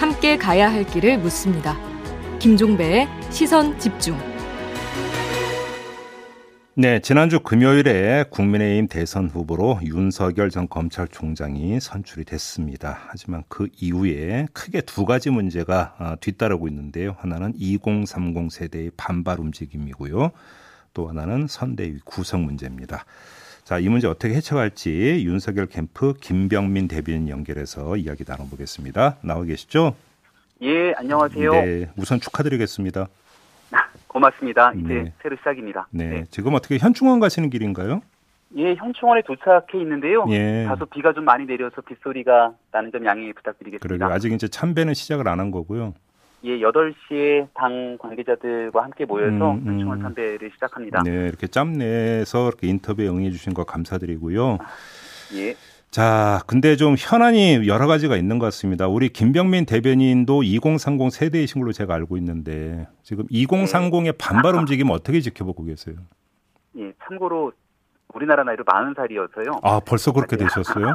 함께 가야 할 길을 묻습니다. 김종배의 시선 집중. 네, 지난주 금요일에 국민의힘 대선 후보로 윤석열 전 검찰총장이 선출이 됐습니다. 하지만 그 이후에 크게 두 가지 문제가 뒤따르고 있는데요. 하나는 2030 세대의 반발 움직임이고요. 또 하나는 선대위 구성 문제입니다. 자, 이 문제 어떻게 헤쳐갈지 윤석열 캠프 김병민 대변인 연결해서 이야기 나눠보겠습니다. 나와 계시죠? 예, 안녕하세요. 네, 우선 축하드리겠습니다. 고맙습니다. 이제 네. 새로 시작입니다. 네. 네, 지금 어떻게 현충원 가시는 길인가요? 예, 현충원에 도착해 있는데요. 예. 다소 비가 좀 많이 내려서 빗소리가 나는 점 양해 부탁드리겠습니다. 그러게요. 아직 이제 참배는 시작을 안 한 거고요. 예, 8시에 당 관계자들과 함께 모여서 현충원 참배를 시작합니다. 네, 이렇게 짬 내서 이렇게 인터뷰에 응해 주신 거 감사드리고요. 예. 자, 근데 좀 현안이 여러 가지가 있는 것 같습니다. 우리 김병민 대변인도 2030 세대이신 걸로 제가 알고 있는데 지금 2030의 반발 움직임 어떻게 지켜보고 계세요? 예, 참고로 우리나라 나이로 40살이어서요. 아, 벌써 그렇게 되셨어요?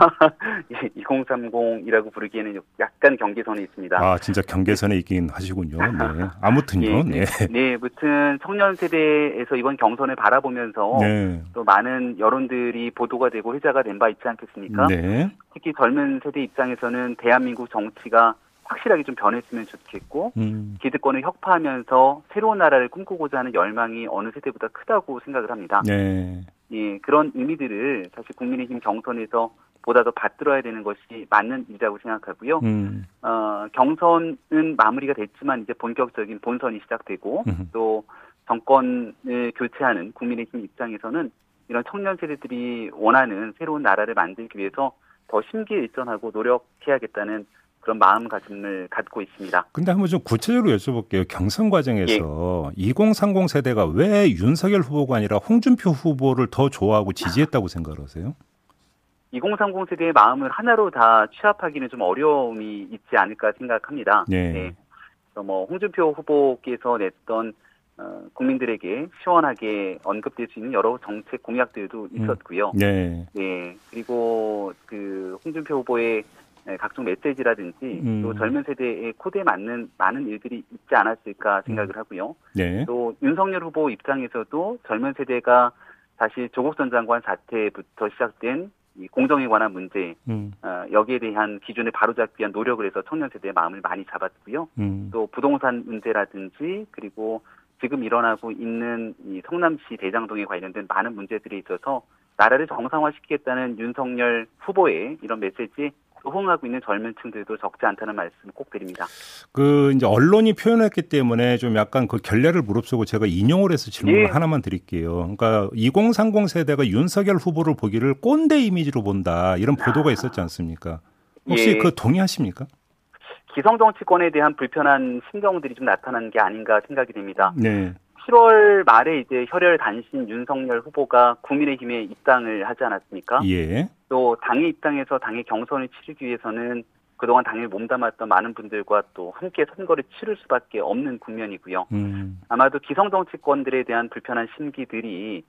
예, 2030이라고 부르기에는 약간 경계선에 있습니다. 아, 진짜 경계선에 있긴 하시군요. 네. 아무튼요. 네. 네, 무튼 청년 세대에서 이번 경선을 바라보면서 네. 또 많은 여론들이 보도가 되고 회자가 된 바 있지 않겠습니까? 네. 특히 젊은 세대 입장에서는 대한민국 정치가 확실하게 좀 변했으면 좋겠고 기득권을 혁파하면서 새로운 나라를 꿈꾸고자 하는 열망이 어느 세대보다 크다고 생각을 합니다. 네. 예, 그런 의미들을 사실 국민의힘 경선에서 보다 더 받들어야 되는 것이 맞는 일이라고 생각하고요. 경선은 마무리가 됐지만 이제 본격적인 본선이 시작되고 또 정권을 교체하는 국민의힘 입장에서는 이런 청년 세대들이 원하는 새로운 나라를 만들기 위해서 더 심기일전하고 노력해야겠다는 그런 마음가짐을 갖고 있습니다. 근데 한번 좀 구체적으로 여쭤볼게요. 경선 과정에서 예. 2030 세대가 왜 윤석열 후보가 아니라 홍준표 후보를 더 좋아하고 지지했다고 생각하세요? 2030 세대의 마음을 하나로 다 취합하기는 좀 어려움이 있지 않을까 생각합니다. 예. 네. 그래서 뭐 홍준표 후보께서 냈던 국민들에게 시원하게 언급될 수 있는 여러 정책 공약들도 있었고요. 네. 예. 예. 그리고 그 홍준표 후보의 각종 메시지라든지 또 젊은 세대의 코드에 맞는 많은 일들이 있지 않았을까 생각을 하고요. 네. 또 윤석열 후보 입장에서도 젊은 세대가 다시 조국 전 장관 사태부터 시작된 이 공정에 관한 문제 여기에 대한 기준을 바로잡기 위한 노력을 해서 청년 세대의 마음을 많이 잡았고요. 또 부동산 문제라든지 그리고 지금 일어나고 있는 이 성남시 대장동에 관련된 많은 문제들이 있어서 나라를 정상화시키겠다는 윤석열 후보의 이런 메시지 호응하고 있는 젊은 층들도 적지 않다는 말씀 꼭 드립니다. 그 이제 언론이 표현했기 때문에 좀 약간 그 결례를 무릅쓰고 제가 인용을 해서 질문을 예. 하나만 드릴게요. 그러니까 2030 세대가 윤석열 후보를 보기를 꼰대 이미지로 본다 이런 보도가 있었지 않습니까? 혹시 예. 그 동의하십니까? 기성정치권에 대한 불편한 심정들이 좀 나타난 게 아닌가 생각이 됩니다. 네. 7월 말에 이제 혈혈 단신 윤석열 후보가 국민의힘에 입당을 하지 않았습니까? 예. 또 당의 입당해서 당의 경선을 치르기 위해서는 그동안 당을 몸담았던 많은 분들과 또 함께 선거를 치를 수밖에 없는 국면이고요. 아마도 기성정치권들에 대한 불편한 심기들이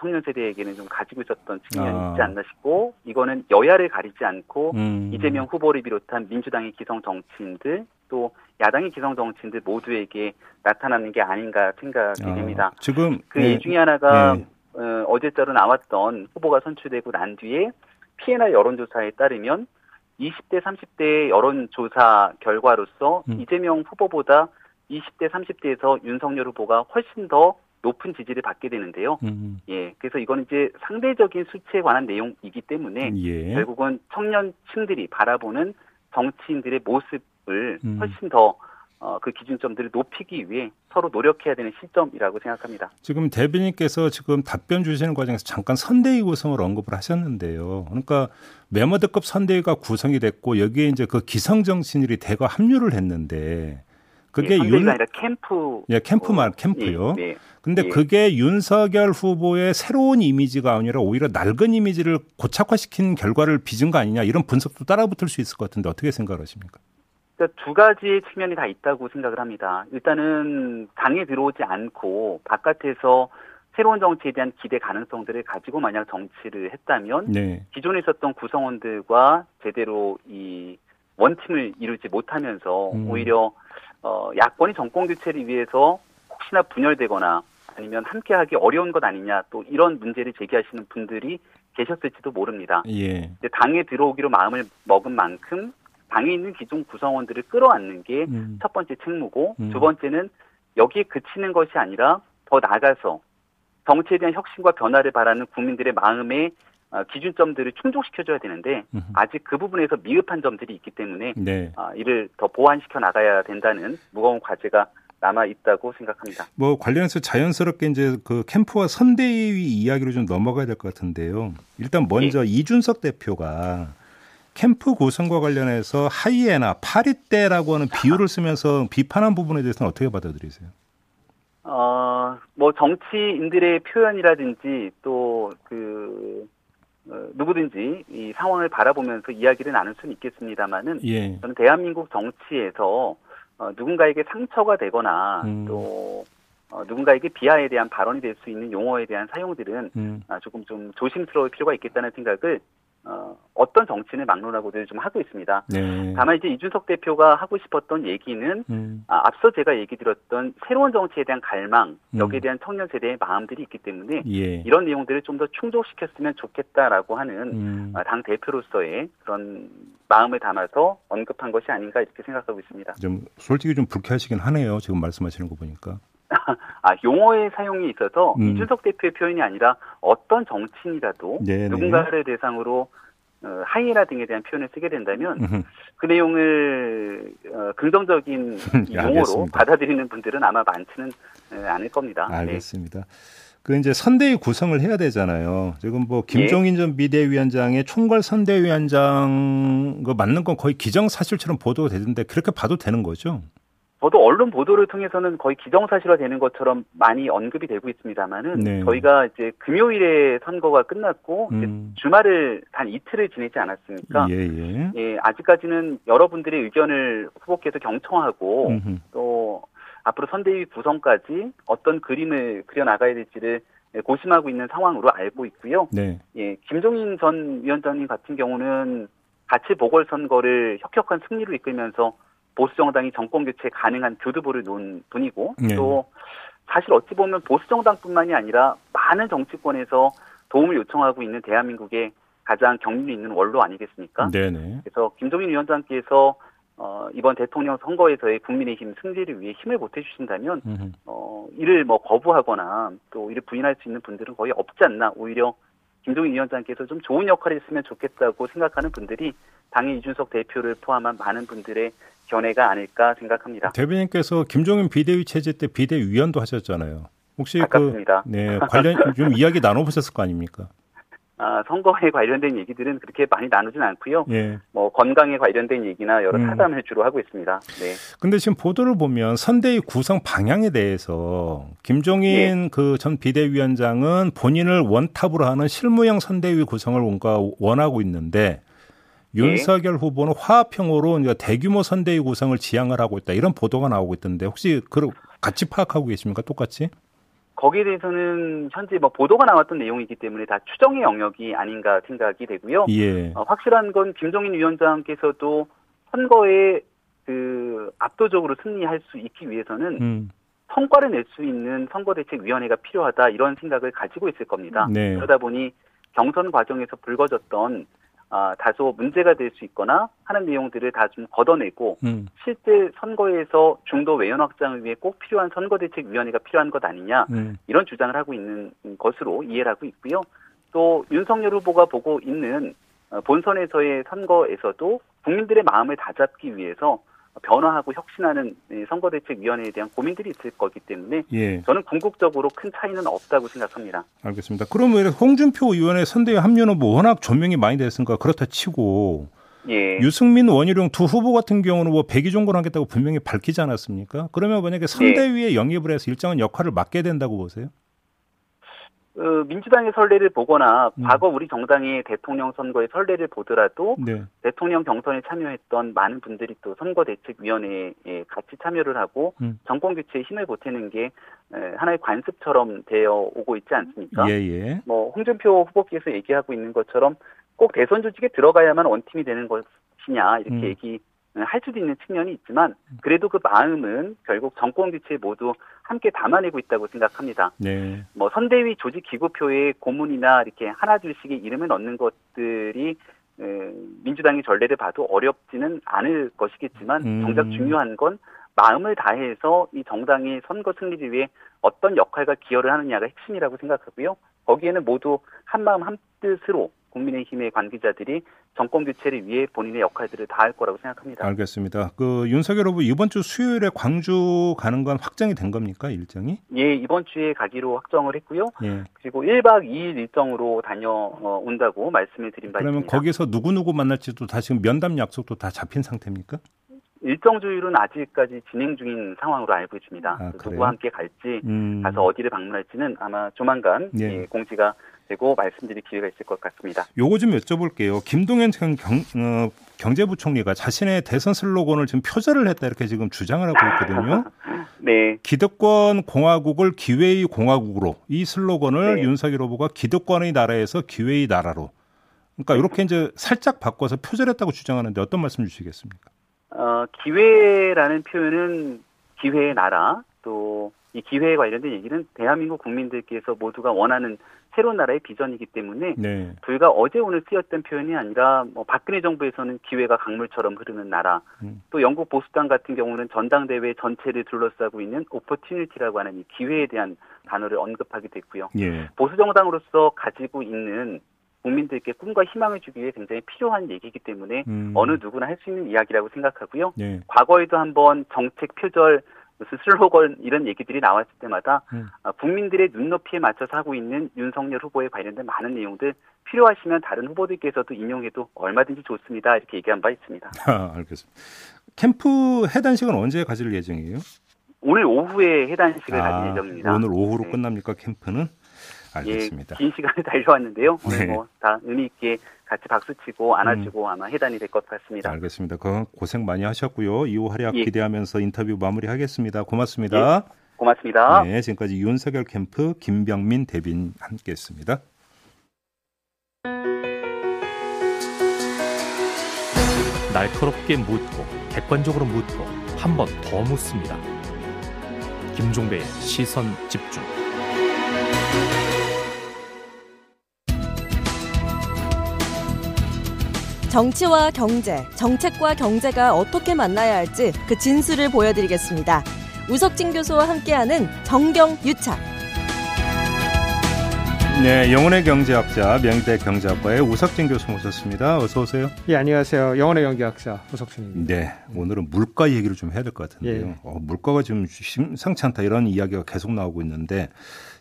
청년 세대에게는 좀 가지고 있었던 측면이 있지 않나 싶고 이거는 여야를 가리지 않고 이재명 후보를 비롯한 민주당의 기성 정치인들 또 야당의 기성 정치인들 모두에게 나타나는 게 아닌가 생각이 됩니다. 지금 그 네. 이 중에 하나가 네. 어제자로 나왔던 후보가 선출되고 난 뒤에 P&R 여론조사에 따르면 20대, 30대의 여론조사 결과로서 이재명 후보보다 20대, 30대에서 윤석열 후보가 훨씬 더 높은 지지를 받게 되는데요. 예, 그래서 이건 이제 상대적인 수치에 관한 내용이기 때문에 예. 결국은 청년층들이 바라보는 정치인들의 모습을 훨씬 더 그 기준점들을 높이기 위해 서로 노력해야 되는 시점이라고 생각합니다. 지금 대변인께서 지금 답변 주시는 과정에서 잠깐 선대위 구성을 언급을 하셨는데요. 그러니까 메머드급 선대위가 구성이 됐고 여기에 이제 그 기성 정치인들이 대거 합류를 했는데 그게 예, 선대위가 아니라 캠프. 예, 캠프요. 예, 네. 근데 예. 그게 윤석열 후보의 새로운 이미지가 아니라 오히려 낡은 이미지를 고착화시킨 결과를 빚은 거 아니냐 이런 분석도 따라붙을 수 있을 것 같은데 어떻게 생각하십니까? 그러니까 두 가지 측면이 다 있다고 생각을 합니다. 일단은 당에 들어오지 않고 바깥에서 새로운 정치에 대한 기대 가능성들을 가지고 만약 정치를 했다면 네. 기존에 있었던 구성원들과 제대로 이 원팀을 이루지 못하면서 오히려 야권이 정권 교체를 위해서 혹시나 분열되거나 아니면 함께하기 어려운 것 아니냐 또 이런 문제를 제기하시는 분들이 계셨을지도 모릅니다. 예. 당에 들어오기로 마음을 먹은 만큼 당에 있는 기존 구성원들을 끌어안는 게 첫 번째 책무고 두 번째는 여기에 그치는 것이 아니라 더 나아가서 정치에 대한 혁신과 변화를 바라는 국민들의 마음에 기준점들을 충족시켜줘야 되는데 아직 그 부분에서 미흡한 점들이 있기 때문에 네. 이를 더 보완시켜 나가야 된다는 무거운 과제가 남아 있다고 생각합니다. 뭐 관련해서 자연스럽게 이제 그 캠프와 선대위 이야기로 좀 넘어가야 될 것 같은데요. 일단 먼저 네. 이준석 대표가 캠프 구성과 관련해서 하이에나, 파리떼라고 하는 비유를 쓰면서 비판한 부분에 대해서는 어떻게 받아들이세요? 뭐 정치인들의 표현이라든지 또 누구든지 이 상황을 바라보면서 이야기를 나눌 수는 있겠습니다만은 예. 저는 대한민국 정치에서 누군가에게 상처가 되거나 또 누군가에게 비하에 대한 발언이 될 수 있는 용어에 대한 사용들은 조금 좀 조심스러울 필요가 있겠다는 생각을 어떤 정치인을 막론하고들 좀 하고 있습니다. 네. 다만 이제 이준석 대표가 하고 싶었던 얘기는 앞서 제가 얘기 드렸던 새로운 정치에 대한 갈망, 여기에 대한 청년 세대의 마음들이 있기 때문에 예. 이런 내용들을 좀 더 충족시켰으면 좋겠다라고 하는 당 대표로서의 그런 마음을 담아서 언급한 것이 아닌가 이렇게 생각하고 있습니다. 좀 솔직히 좀 불쾌하시긴 하네요. 지금 말씀하시는 거 보니까. 용어의 사용이 있어서 이준석 대표의 표현이 아니라 어떤 정치인이라도 네네. 누군가를 대상으로 하이에나 등에 대한 표현을 쓰게 된다면 그 내용을 긍정적인 용어로 받아들이는 분들은 아마 많지는 않을 겁니다. 알겠습니다. 네. 그 이제 선대위 구성을 해야 되잖아요. 지금 뭐 김종인 전 비대위원장의 총괄 선대위원장 그 맞는 건 거의 기정사실처럼 보도가 되던데 그렇게 봐도 되는 거죠? 저도 언론 보도를 통해서는 거의 기정사실화되는 것처럼 많이 언급이 되고 있습니다만은 네. 저희가 이제 금요일에 선거가 끝났고 이제 주말을 단 이틀을 지내지 않았습니까? 예, 예, 아직까지는 여러분들의 의견을 후보께서 경청하고 또 앞으로 선대위 구성까지 어떤 그림을 그려 나가야 될지를 고심하고 있는 상황으로 알고 있고요. 네. 예, 김종인 전 위원장님 같은 경우는 같이 보궐선거를 혁혁한 승리로 이끌면서 보수정당이 정권교체 가능한 교두보를 놓은 분이고 네. 또 사실 어찌 보면 보수정당뿐만이 아니라 많은 정치권에서 도움을 요청하고 있는 대한민국의 가장 경륜이 있는 원로 아니겠습니까? 네네. 그래서 김종인 위원장께서 이번 대통령 선거에서의 국민의힘 승리를 위해 힘을 보태주신다면 이를 뭐 거부하거나 또 이를 부인할 수 있는 분들은 거의 없지 않나 오히려 김종인 위원장께서 좀 좋은 역할을 했으면 좋겠다고 생각하는 분들이 당의 이준석 대표를 포함한 많은 분들의 견해가 아닐까 생각합니다. 대변인께서 김종인 비대위 체제 때 비대위원도 하셨잖아요. 혹시 아깝습니다. 네, 관련 좀 이야기 나눠보셨을 거 아닙니까? 선거에 관련된 얘기들은 그렇게 많이 나누진 않고요. 예. 뭐 건강에 관련된 얘기나 여러 사담을 주로 하고 있습니다. 네. 근데 지금 보도를 보면 선대위 구성 방향에 대해서 김종인 예. 그 전 비대위원장은 본인을 원탑으로 하는 실무형 선대위 구성을 뭔가 원하고 있는데 윤석열 예. 후보는 화합형으로 대규모 선대위 구성을 지향을 하고 있다. 이런 보도가 나오고 있던데 혹시 그걸 같이 파악하고 계십니까? 똑같이? 거기에 대해서는 현재 뭐 보도가 나왔던 내용이기 때문에 다 추정의 영역이 아닌가 생각이 되고요. 예. 확실한 건 김종인 위원장께서도 선거에 압도적으로 승리할 수 있기 위해서는 성과를 낼 수 있는 선거대책위원회가 필요하다 이런 생각을 가지고 있을 겁니다. 네. 그러다 보니 경선 과정에서 불거졌던 다소 문제가 될 수 있거나 하는 내용들을 다 좀 걷어내고 실제 선거에서 중도 외연 확장을 위해 꼭 필요한 선거대책위원회가 필요한 것 아니냐 이런 주장을 하고 있는 것으로 이해를 하고 있고요. 또 윤석열 후보가 보고 있는 본선에서의 선거에서도 국민들의 마음을 다잡기 위해서 변화하고 혁신하는 선거대책위원회에 대한 고민들이 있을 거기 때문에 예. 저는 궁극적으로 큰 차이는 없다고 생각합니다. 알겠습니다. 그러면 홍준표 의원의 선대위 합류는 뭐 워낙 조명이 많이 됐으니까 그렇다 치고 예. 유승민, 원희룡 두 후보 같은 경우는 뭐 백의종군을 하겠다고 분명히 밝히지 않았습니까? 그러면 만약에 선대위에 영입을 해서 일정한 역할을 맡게 된다고 보세요? 민주당의 선례를 보거나 과거 우리 정당의 대통령 선거의 선례를 보더라도 네. 대통령 경선에 참여했던 많은 분들이 또 선거대책위원회에 같이 참여를 하고 정권교체에 힘을 보태는 게 하나의 관습처럼 되어 오고 있지 않습니까? 예예. 뭐 홍준표 후보께서 얘기하고 있는 것처럼 꼭 대선 조직에 들어가야만 원팀이 되는 것이냐 이렇게 얘기할 수도 있는 측면이 있지만 그래도 그 마음은 결국 정권교체 모두 함께 담아내고 있다고 생각합니다. 네. 뭐 선대위 조직 기구표에 고문이나 이렇게 하나둘씩의 이름을 넣는 것들이 민주당의 전례를 봐도 어렵지는 않을 것이겠지만 정작 중요한 건 마음을 다해서 이 정당이 선거 승리를 위해 어떤 역할과 기여를 하느냐가 핵심이라고 생각하고요. 거기에는 모두 한마음 한뜻으로 국민의힘의 관계자들이 정권 교체를 위해 본인의 역할들을 다할 거라고 생각합니다. 알겠습니다. 그 윤석열 후보 이번 주 수요일에 광주 가는 건 확정이 된 겁니까? 일정이? 예, 이번 주에 가기로 확정을 했고요. 예. 그리고 1박 2일 일정으로 다녀온다고 말씀을 드린 바 있습니다. 그러면 거기서 누구누구 만날지도 다 지금 면담 약속도 다 잡힌 상태입니까? 일정 조율은 아직까지 진행 중인 상황으로 알고 있습니다. 아, 누구와 함께 갈지, 가서 어디를 방문할지는 아마 조만간 예. 공지가 되고 말씀드릴 기회가 있을 것 같습니다. 요거 좀 여쭤볼게요. 김동연 경제부총리가 자신의 대선 슬로건을 지금 표절을 했다 이렇게 지금 주장을 하고 있거든요. 네. 기득권 공화국을 기회의 공화국으로 이 슬로건을 네. 윤석열 후보가 기득권의 나라에서 기회의 나라로 그러니까 이렇게 이제 살짝 바꿔서 표절했다고 주장하는데 어떤 말씀 주시겠습니까? 기회라는 표현은 기회의 나라 또 이 기회에 관련된 얘기는 대한민국 국민들께서 모두가 원하는 새로운 나라의 비전이기 때문에 네. 불과 어제 오늘 쓰였던 표현이 아니라 뭐 박근혜 정부에서는 기회가 강물처럼 흐르는 나라 또 영국 보수당 같은 경우는 전당대회 전체를 둘러싸고 있는 오퍼튜니티라고 하는 이 기회에 대한 단어를 언급하게 됐고요. 예. 보수정당으로서 가지고 있는 국민들께 꿈과 희망을 주기 위해 굉장히 필요한 얘기이기 때문에 어느 누구나 할 수 있는 이야기라고 생각하고요. 예. 과거에도 한번 정책 표절 슬로건 이런 얘기들이 나왔을 때마다 국민들의 눈높이에 맞춰서 하고 있는 윤석열 후보에 관련된 많은 내용들 필요하시면 다른 후보들께서도 인용해도 얼마든지 좋습니다. 이렇게 얘기한 바 있습니다. 아, 알겠습니다. 캠프 해단식은 언제 가질 예정이에요? 오늘 오후에 해단식을 가질 예정입니다. 오늘 오후로 네. 끝납니까 캠프는? 알겠습니다. 예, 긴 시간을 달려왔는데요. 오늘 네. 다 의미 있게 같이 박수치고 안아주고 아마 해단이 될 것 같습니다. 알겠습니다. 고생 많이 하셨고요. 이후 활약 예. 기대하면서 인터뷰 마무리하겠습니다. 고맙습니다. 예, 고맙습니다. 네, 지금까지 윤석열 캠프 김병민 대변인 함께했습니다. 날카롭게 묻고 객관적으로 묻고 한 번 더 묻습니다. 김종배의 시선 집중. 정치와 경제, 정책과 경제가 어떻게 만나야 할지 그 진수를 보여드리겠습니다. 우석진 교수와 함께하는 정경유착. 네, 영혼의 경제학자, 명대 경제학과의 우석진 교수 모셨습니다. 어서 오세요. 예, 안녕하세요. 영혼의 경제학자 우석진입니다. 네, 오늘은 물가 얘기를 좀 해야 될 것 같은데요. 예. 물가가 지금 심상치 않다 이런 이야기가 계속 나오고 있는데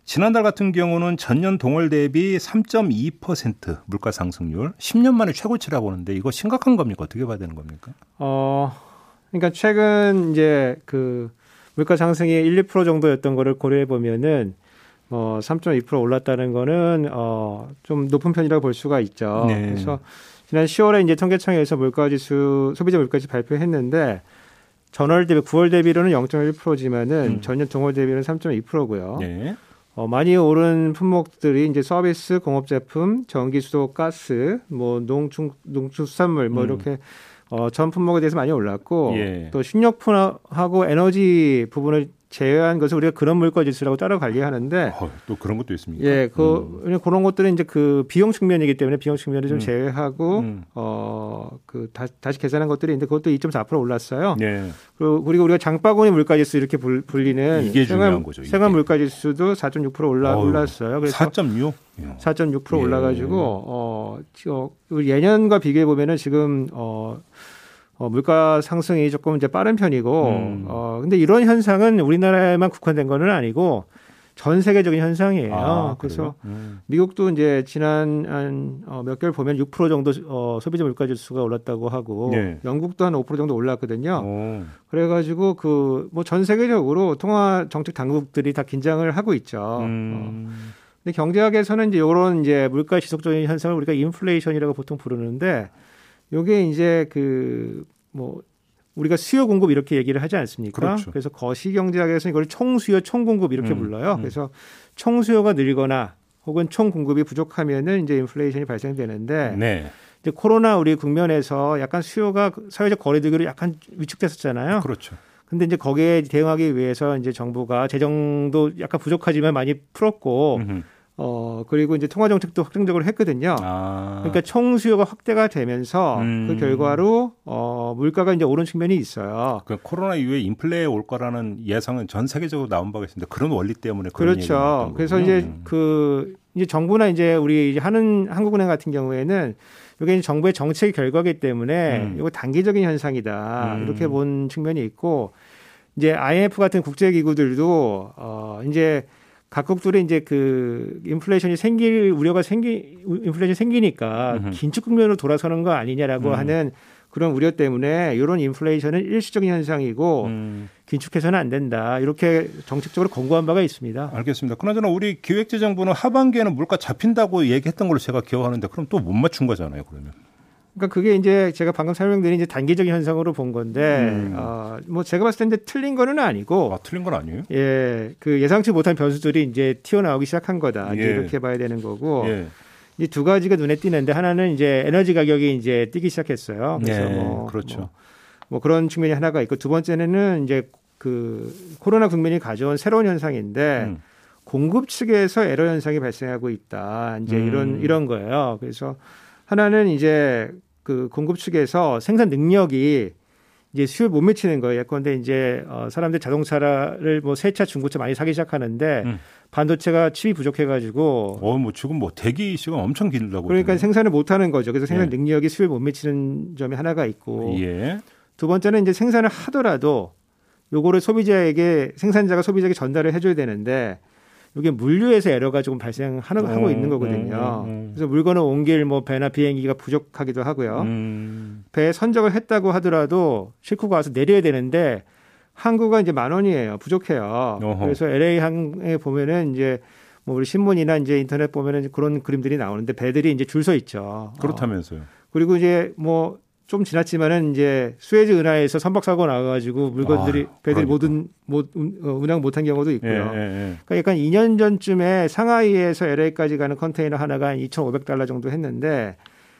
지난달 같은 경우는 전년 동월 대비 3.2% 물가 상승률, 10년 만에 최고치라고 하는데 이거 심각한 겁니까? 어떻게 봐야 되는 겁니까? 그러니까 최근 이제 그 물가 상승이 1, 2% 정도였던 거를 고려해 보면은 3.2% 올랐다는 거는 좀 높은 편이라고 볼 수가 있죠. 네. 그래서 지난 10월에 이제 통계청에서 물가지수, 소비자 물가지수 발표했는데 전월 대비 9월 대비로는 0.1%지만은 전년 동월 대비는 3.2%고요. 네. 많이 오른 품목들이 이제 서비스, 공업제품, 전기, 수도, 가스, 농축수산물, 이렇게 전 품목에 대해서 많이 올랐고 예. 또 식료품하고 에너지 부분을 제외한 것을 우리가 그런 물가지수라고 따로 관리하는데 또 그런 것도 있습니까? 예, 그런 것들은 이제 그 비용 측면이기 때문에 비용 측면을 좀 제외하고 다시 계산한 것들이 있는데 그것도 2.4% 올랐어요. 네. 그리고 우리가 장바구니 물가지수 이렇게 불리는 이게 중요한 거죠. 생활 물가지수도 4.6% 올랐어요. 그래서 4.6? 4.6% 예. 올라가지고 예년과 비교해 보면은 지금 물가 상승이 조금 이제 빠른 편이고, 근데 이런 현상은 우리나라에만 국한된 건 아니고 전 세계적인 현상이에요. 그래서 미국도 이제 지난 몇 개월 보면 6% 정도 소비자 물가지수가 올랐다고 하고, 네. 영국도 한 5% 정도 올랐거든요. 그래가지고 전 세계적으로 통화 정책 당국들이 다 긴장을 하고 있죠. 근데 경제학에서는 이제 이런 이제 물가 지속적인 현상을 우리가 인플레이션이라고 보통 부르는데, 요게 이제 그 뭐 우리가 수요 공급 이렇게 얘기를 하지 않습니까? 그렇죠. 그래서 거시 경제학에서는 이걸 총수요, 총공급 이렇게 불러요. 그래서 총수요가 늘거나 혹은 총공급이 부족하면은 이제 인플레이션이 발생되는데, 네. 이제 코로나 우리 국면에서 약간 수요가 사회적 거리두기로 약간 위축됐었잖아요. 그렇죠. 근데 이제 거기에 대응하기 위해서 이제 정부가 재정도 약간 부족하지만 많이 풀었고, 그리고 이제 통화 정책도 확정적으로 했거든요. 아. 그러니까 총수요가 확대가 되면서 그 결과로 물가가 이제 오른 측면이 있어요. 그러니까 코로나 이후에 인플레에 올 거라는 예상은 전 세계적으로 나온 바가 있습니다. 그런 원리 때문에 그런 그렇죠. 그래서 이제 이제 정부나 이제 우리 이제 하는 한국은행 같은 경우에는 이게 정부의 정책 결과이기 때문에 이거 단기적인 현상이다 이렇게 본 측면이 있고, 이제 IMF 같은 국제기구들도 이제 각국들이 이제 그 인플레이션이 생길 우려가 인플레이션이 생기니까 긴축 국면으로 돌아서는 거 아니냐라고 하는 그런 우려 때문에 이런 인플레이션은 일시적인 현상이고 긴축해서는 안 된다. 이렇게 정책적으로 권고한 바가 있습니다. 알겠습니다. 그나저나 우리 기획재정부는 하반기에는 물가 잡힌다고 얘기했던 걸로 제가 기억하는데, 그럼 또 못 맞춘 거잖아요, 그러면. 그러니까 그게 이제 제가 방금 설명드린 이제 단기적인 현상으로 본 건데, 뭐 제가 봤을 때 이제 틀린 거는 아니고. 아, 틀린 건 아니에요? 예. 그 예상치 못한 변수들이 이제 튀어나오기 시작한 거다. 예. 이렇게 봐야 되는 거고. 예. 이 두 가지가 눈에 띄는데, 하나는 이제 에너지 가격이 이제 뛰기 시작했어요. 그래서 네, 그렇죠. 뭐 그런 측면이 하나가 있고, 두 번째는 이제 그 코로나 국면이 가져온 새로운 현상인데 공급 측에서 에러 현상이 발생하고 있다. 이제 이런 거예요. 그래서 하나는 이제 그 공급 측에서 생산 능력이 이제 수요를 못 미치는 거예요. 예컨대 이제 사람들 자동차를 뭐 새 차, 중고차 많이 사기 시작하는데 반도체가 칩이 부족해가지고 뭐 지금 뭐 대기 시간 엄청 길다고 그러니까 보면. 생산을 못 하는 거죠. 그래서 생산 능력이 수요를 못 미치는 점이 하나가 있고, 두 번째는 이제 생산을 하더라도 요거를 소비자에게 생산자가 소비자에게 전달을 해줘야 되는데 이게 물류에서 에러가 조금 발생하고 있는 거거든요. 그래서 물건을 옮길 뭐 배나 비행기가 부족하기도 하고요. 배에 선적을 했다고 하더라도 싣고가 와서 내려야 되는데 항구가 이제 10,000원이에요. 부족해요. 어허. 그래서 LA 항에 보면은 이제 뭐 우리 신문이나 이제 인터넷 보면은 그런 그림들이 나오는데 배들이 이제 줄 서 있죠. 그렇다면서요. 그리고 이제 뭐 좀 지났지만은 이제 수에즈 운하에서 선박사고 나가지고 물건들이 배들이 못 운항 못한 경우도 있고요. 그러니까 약간 2년 전쯤에 상하이에서 LA까지 가는 컨테이너 하나가 한 $2,500 정도 했는데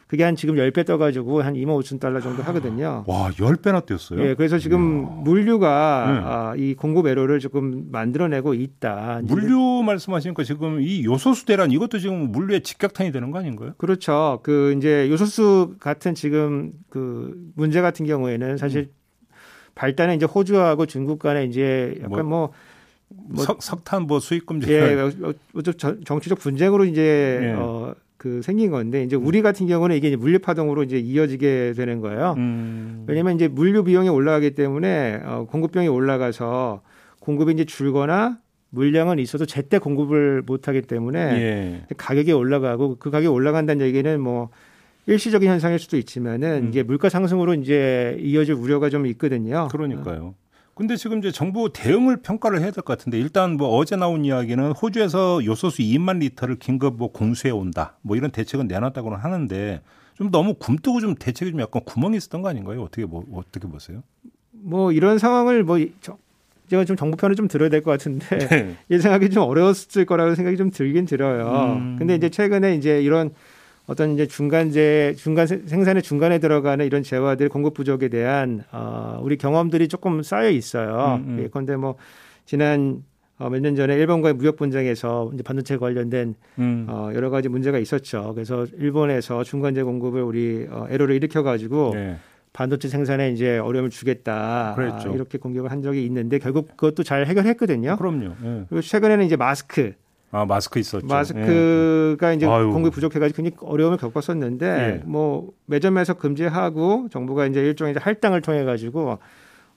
그게 한 지금 10배 떠가지고 한 $25,000 정도 하거든요. 와, 10배나 뛰었어요? 예, 그래서 지금 물류가 이 공급 애로를 조금 만들어내고 있다. 물류 말씀하시니까 지금 이 요소수 대란 이것도 지금 물류의 직격탄이 되는 거 아닌가요? 그렇죠. 그 이제 요소수 같은 지금 그 문제 같은 경우에는 사실 발단은 이제 호주하고 중국 간에 이제 약간 석탄 수입금제. 예, 정치적 분쟁으로 이제 그 생긴 건데, 이제 우리 같은 경우는 이게 이제 물류 파동으로 이제 이어지게 되는 거예요. 왜냐하면 이제 물류 비용이 올라가기 때문에 공급 비용이 올라가서 공급이 이제 줄거나 물량은 있어도 제때 공급을 못하기 때문에 가격이 올라가고, 그 가격이 올라간다는 얘기는 뭐 일시적인 현상일 수도 있지만은 이게 물가 상승으로 이제 이어질 우려가 좀 있거든요. 그러니까요. 근데 지금 이제 정부 대응을 평가를 해야 될 것 같은데, 일단 뭐 어제 나온 이야기는 호주에서 요소수 2만 리터를 긴급 공수해 온다. 이런 대책은 내놨다고는 하는데, 좀 너무 굼뜨고 좀 대책이 좀 약간 구멍이 있었던 거 아닌가요? 어떻게 보세요? 이런 상황을 제가 좀 정부 편을 좀 들어야 될 것 같은데 예상하기 좀 어려웠을 거라고 생각이 좀 들긴 들어요. 근데 이제 최근에 이제 이런 어떤 이제 중간 생산의 중간에 들어가는 이런 재화들 공급 부족에 대한 우리 경험들이 조금 쌓여 있어요. 그런데 지난 몇 년 전에 일본과의 무역 분쟁에서 이제 반도체 관련된 여러 가지 문제가 있었죠. 그래서 일본에서 중간재 공급을 우리 에러를 일으켜 가지고 반도체 생산에 이제 어려움을 주겠다. 그랬죠. 이렇게 공격을 한 적이 있는데 결국 그것도 잘 해결했거든요. 그럼요. 예. 그리고 최근에는 이제 마스크 있었죠. 마스크가 이제 공급이 부족해가지고 굉장히 어려움을 겪었었는데 매점에서 금지하고 정부가 이제 일종의 할당을 통해 가지고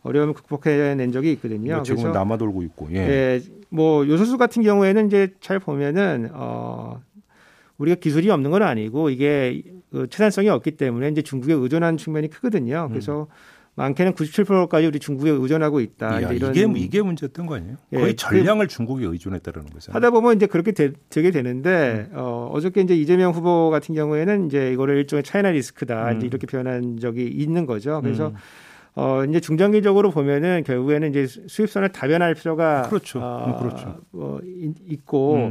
어려움을 극복해낸 적이 있거든요. 지금 남아 돌고 있고. 요소수 같은 경우에는 이제 잘 보면은 우리가 기술이 없는 건 아니고 이게 그 채단성이 없기 때문에 이제 중국에 의존하는 측면이 크거든요. 그래서 많게는 97%까지 우리 중국에 의존하고 있다. 이야, 이게 문제였던 거 아니에요? 예, 거의 전량을 중국에 의존했다라는 거죠. 하다 보면 이제 그렇게 되게 되는데 어저께 이제 이재명 후보 같은 경우에는 이제 이거를 일종의 차이나 리스크다 이제 이렇게 표현한 적이 있는 거죠. 그래서 이제 중장기적으로 보면은 결국에는 이제 수입선을 다변화할 필요가 있고.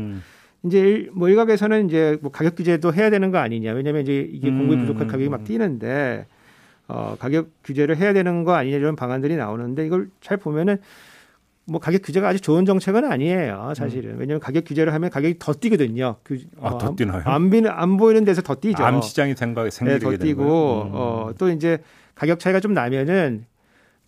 이제 일각에서는 이제 뭐 가격 규제도 해야 되는 거 아니냐. 왜냐하면 이제 이게 공급이 부족한 가격이 막 뛰는데 가격 규제를 해야 되는 거 아니냐 이런 방안들이 나오는데 이걸 잘 보면은 뭐 가격 규제가 아주 좋은 정책은 아니에요. 사실은. 왜냐하면 가격 규제를 하면 가격이 더 뛰거든요. 더 뛰나요? 안 보이는 데서 더 뛰죠. 암 시장이 생기게 되는 거예요. 더 뛰고 또 이제 가격 차이가 좀 나면은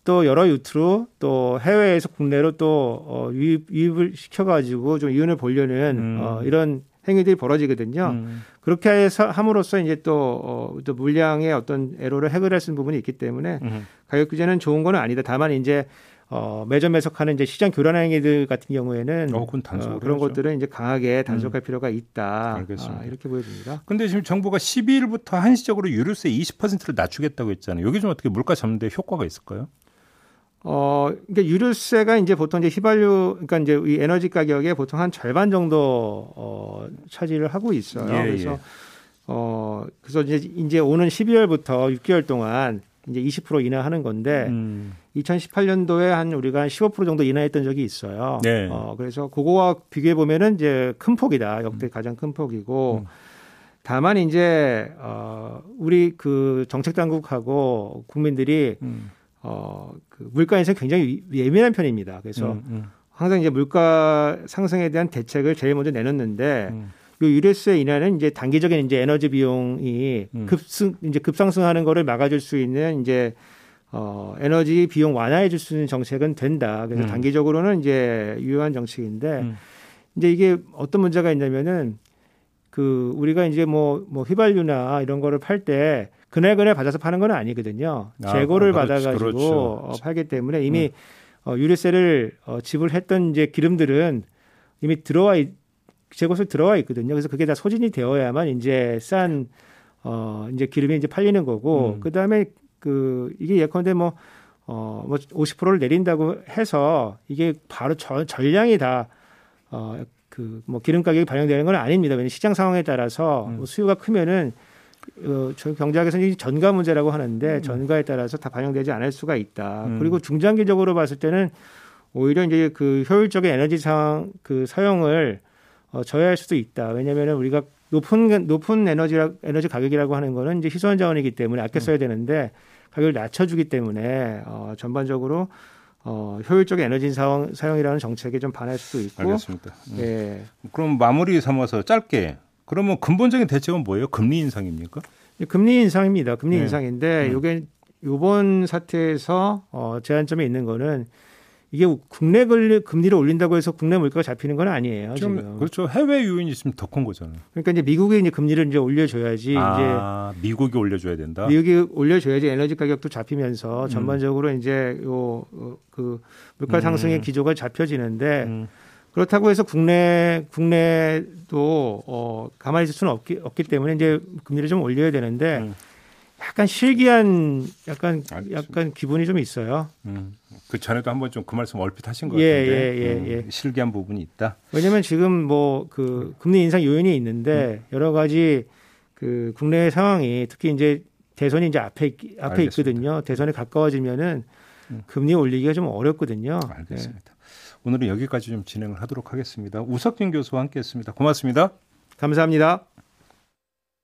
또 여러 루트로 또 해외에서 국내로 또 유입을 시켜가지고 좀 이윤을 보려는 이런 행위들이 벌어지거든요. 그렇게 해서 함으로써 이제 또 물량의 어떤 애로를 해결할 수 있는 부분이 있기 때문에 가격 규제는 좋은 건 아니다. 다만 이제 매점 매석하는 이제 시장 교란 행위들 같은 경우에는 그런 것들은 이제 강하게 단속할 필요가 있다. 알겠습니다. 이렇게 보여집니다. 그런데 지금 정부가 12일부터 한시적으로 유류세 20%를 낮추겠다고 했잖아요. 여기 좀 어떻게 물가 잡는데 효과가 있을까요? 그러니까 유류세가 이제 보통 이제 휘발유, 그러니까 이제 이 에너지 가격에 보통 한 절반 정도 차지를 하고 있어요. 그래서 그래서 이제 오는 12월부터 6개월 동안 이제 20% 인하하는 건데 2018년도에 우리가 한 15% 정도 인하했던 적이 있어요. 네. 그래서 그거와 비교해 보면은 이제 큰 폭이다. 역대 가장 큰 폭이고. 다만 이제 우리 그 정책 당국하고 국민들이 그 물가 인상 굉장히 예민한 편입니다. 그래서 항상 이제 물가 상승에 대한 대책을 제일 먼저 내놓는데 요 유류세 인하는 이제 단기적인 이제 에너지 비용이 급상승하는 거를 막아줄 수 있는 이제 에너지 비용 완화해줄 수 있는 정책은 된다. 그래서 단기적으로는 이제 유효한 정책인데 이제 이게 어떤 문제가 있냐면은 그 우리가 이제 뭐 휘발유나 이런 거를 팔 때 그날 받아서 파는 건 아니거든요. 재고를 받아가지고 팔기 때문에 이미 유류세를 지불했던 이제 기름들은 이미 재고소에 들어와 있거든요. 그래서 그게 다 소진이 되어야만 이제 싼 이제 기름이 이제 팔리는 거고 그 다음에 그 이게 예컨대 뭐 50%를 내린다고 해서 이게 바로 전량이 다 그 뭐 기름 가격이 반영되는 건 아닙니다. 왜냐하면 시장 상황에 따라서 수요가 크면은 경제학에서는 전가 문제라고 하는데 전가에 따라서 다 반영되지 않을 수가 있다. 그리고 중장기적으로 봤을 때는 오히려 이제 그 효율적인 에너지상 그 사용을 저해할 수도 있다. 왜냐하면은 우리가 높은 에너지 가격이라고 하는 거는 이제 희소한 자원이기 때문에 아껴 써야 되는데 가격을 낮춰주기 때문에 전반적으로 효율적인 에너지 사용이라는 정책에 좀 반할 수도 있고. 알겠습니다. 예. 그럼 마무리 삼아서 짧게. 그러면 근본적인 대책은 뭐예요? 금리 인상입니까? 금리 인상입니다. 금리 인상인데 이게 이번 사태에서 제한점에 있는 거는 이게 국내 금리를 올린다고 해서 국내 물가가 잡히는 건 아니에요. 지금. 그렇죠. 해외 요인이 있으면 더 큰 거잖아요. 그러니까 이제 미국이 이제 금리를 이제 올려줘야지. 이제 미국이 올려줘야 된다. 미국이 올려줘야지 에너지 가격도 잡히면서 전반적으로 이제 그 물가 상승의 기조가 잡혀지는데. 그렇다고 해서 국내도 가만히 있을 수는 없기 때문에 이제 금리를 좀 올려야 되는데 약간 실기한 약간 기분이 좀 있어요. 그 전에도 한번 좀 그 말씀 얼핏 하신 것 같은데 실기한 부분이 있다. 왜냐하면 지금 뭐 그 금리 인상 요인이 있는데 여러 가지 그 국내 상황이 특히 이제 대선이 이제 앞에 있거든요. 대선에 가까워지면은 금리 올리기가 좀 어렵거든요. 알겠습니다. 네. 오늘은 여기까지 좀 진행을 하도록 하겠습니다. 우석진 교수와 함께했습니다. 고맙습니다. 감사합니다.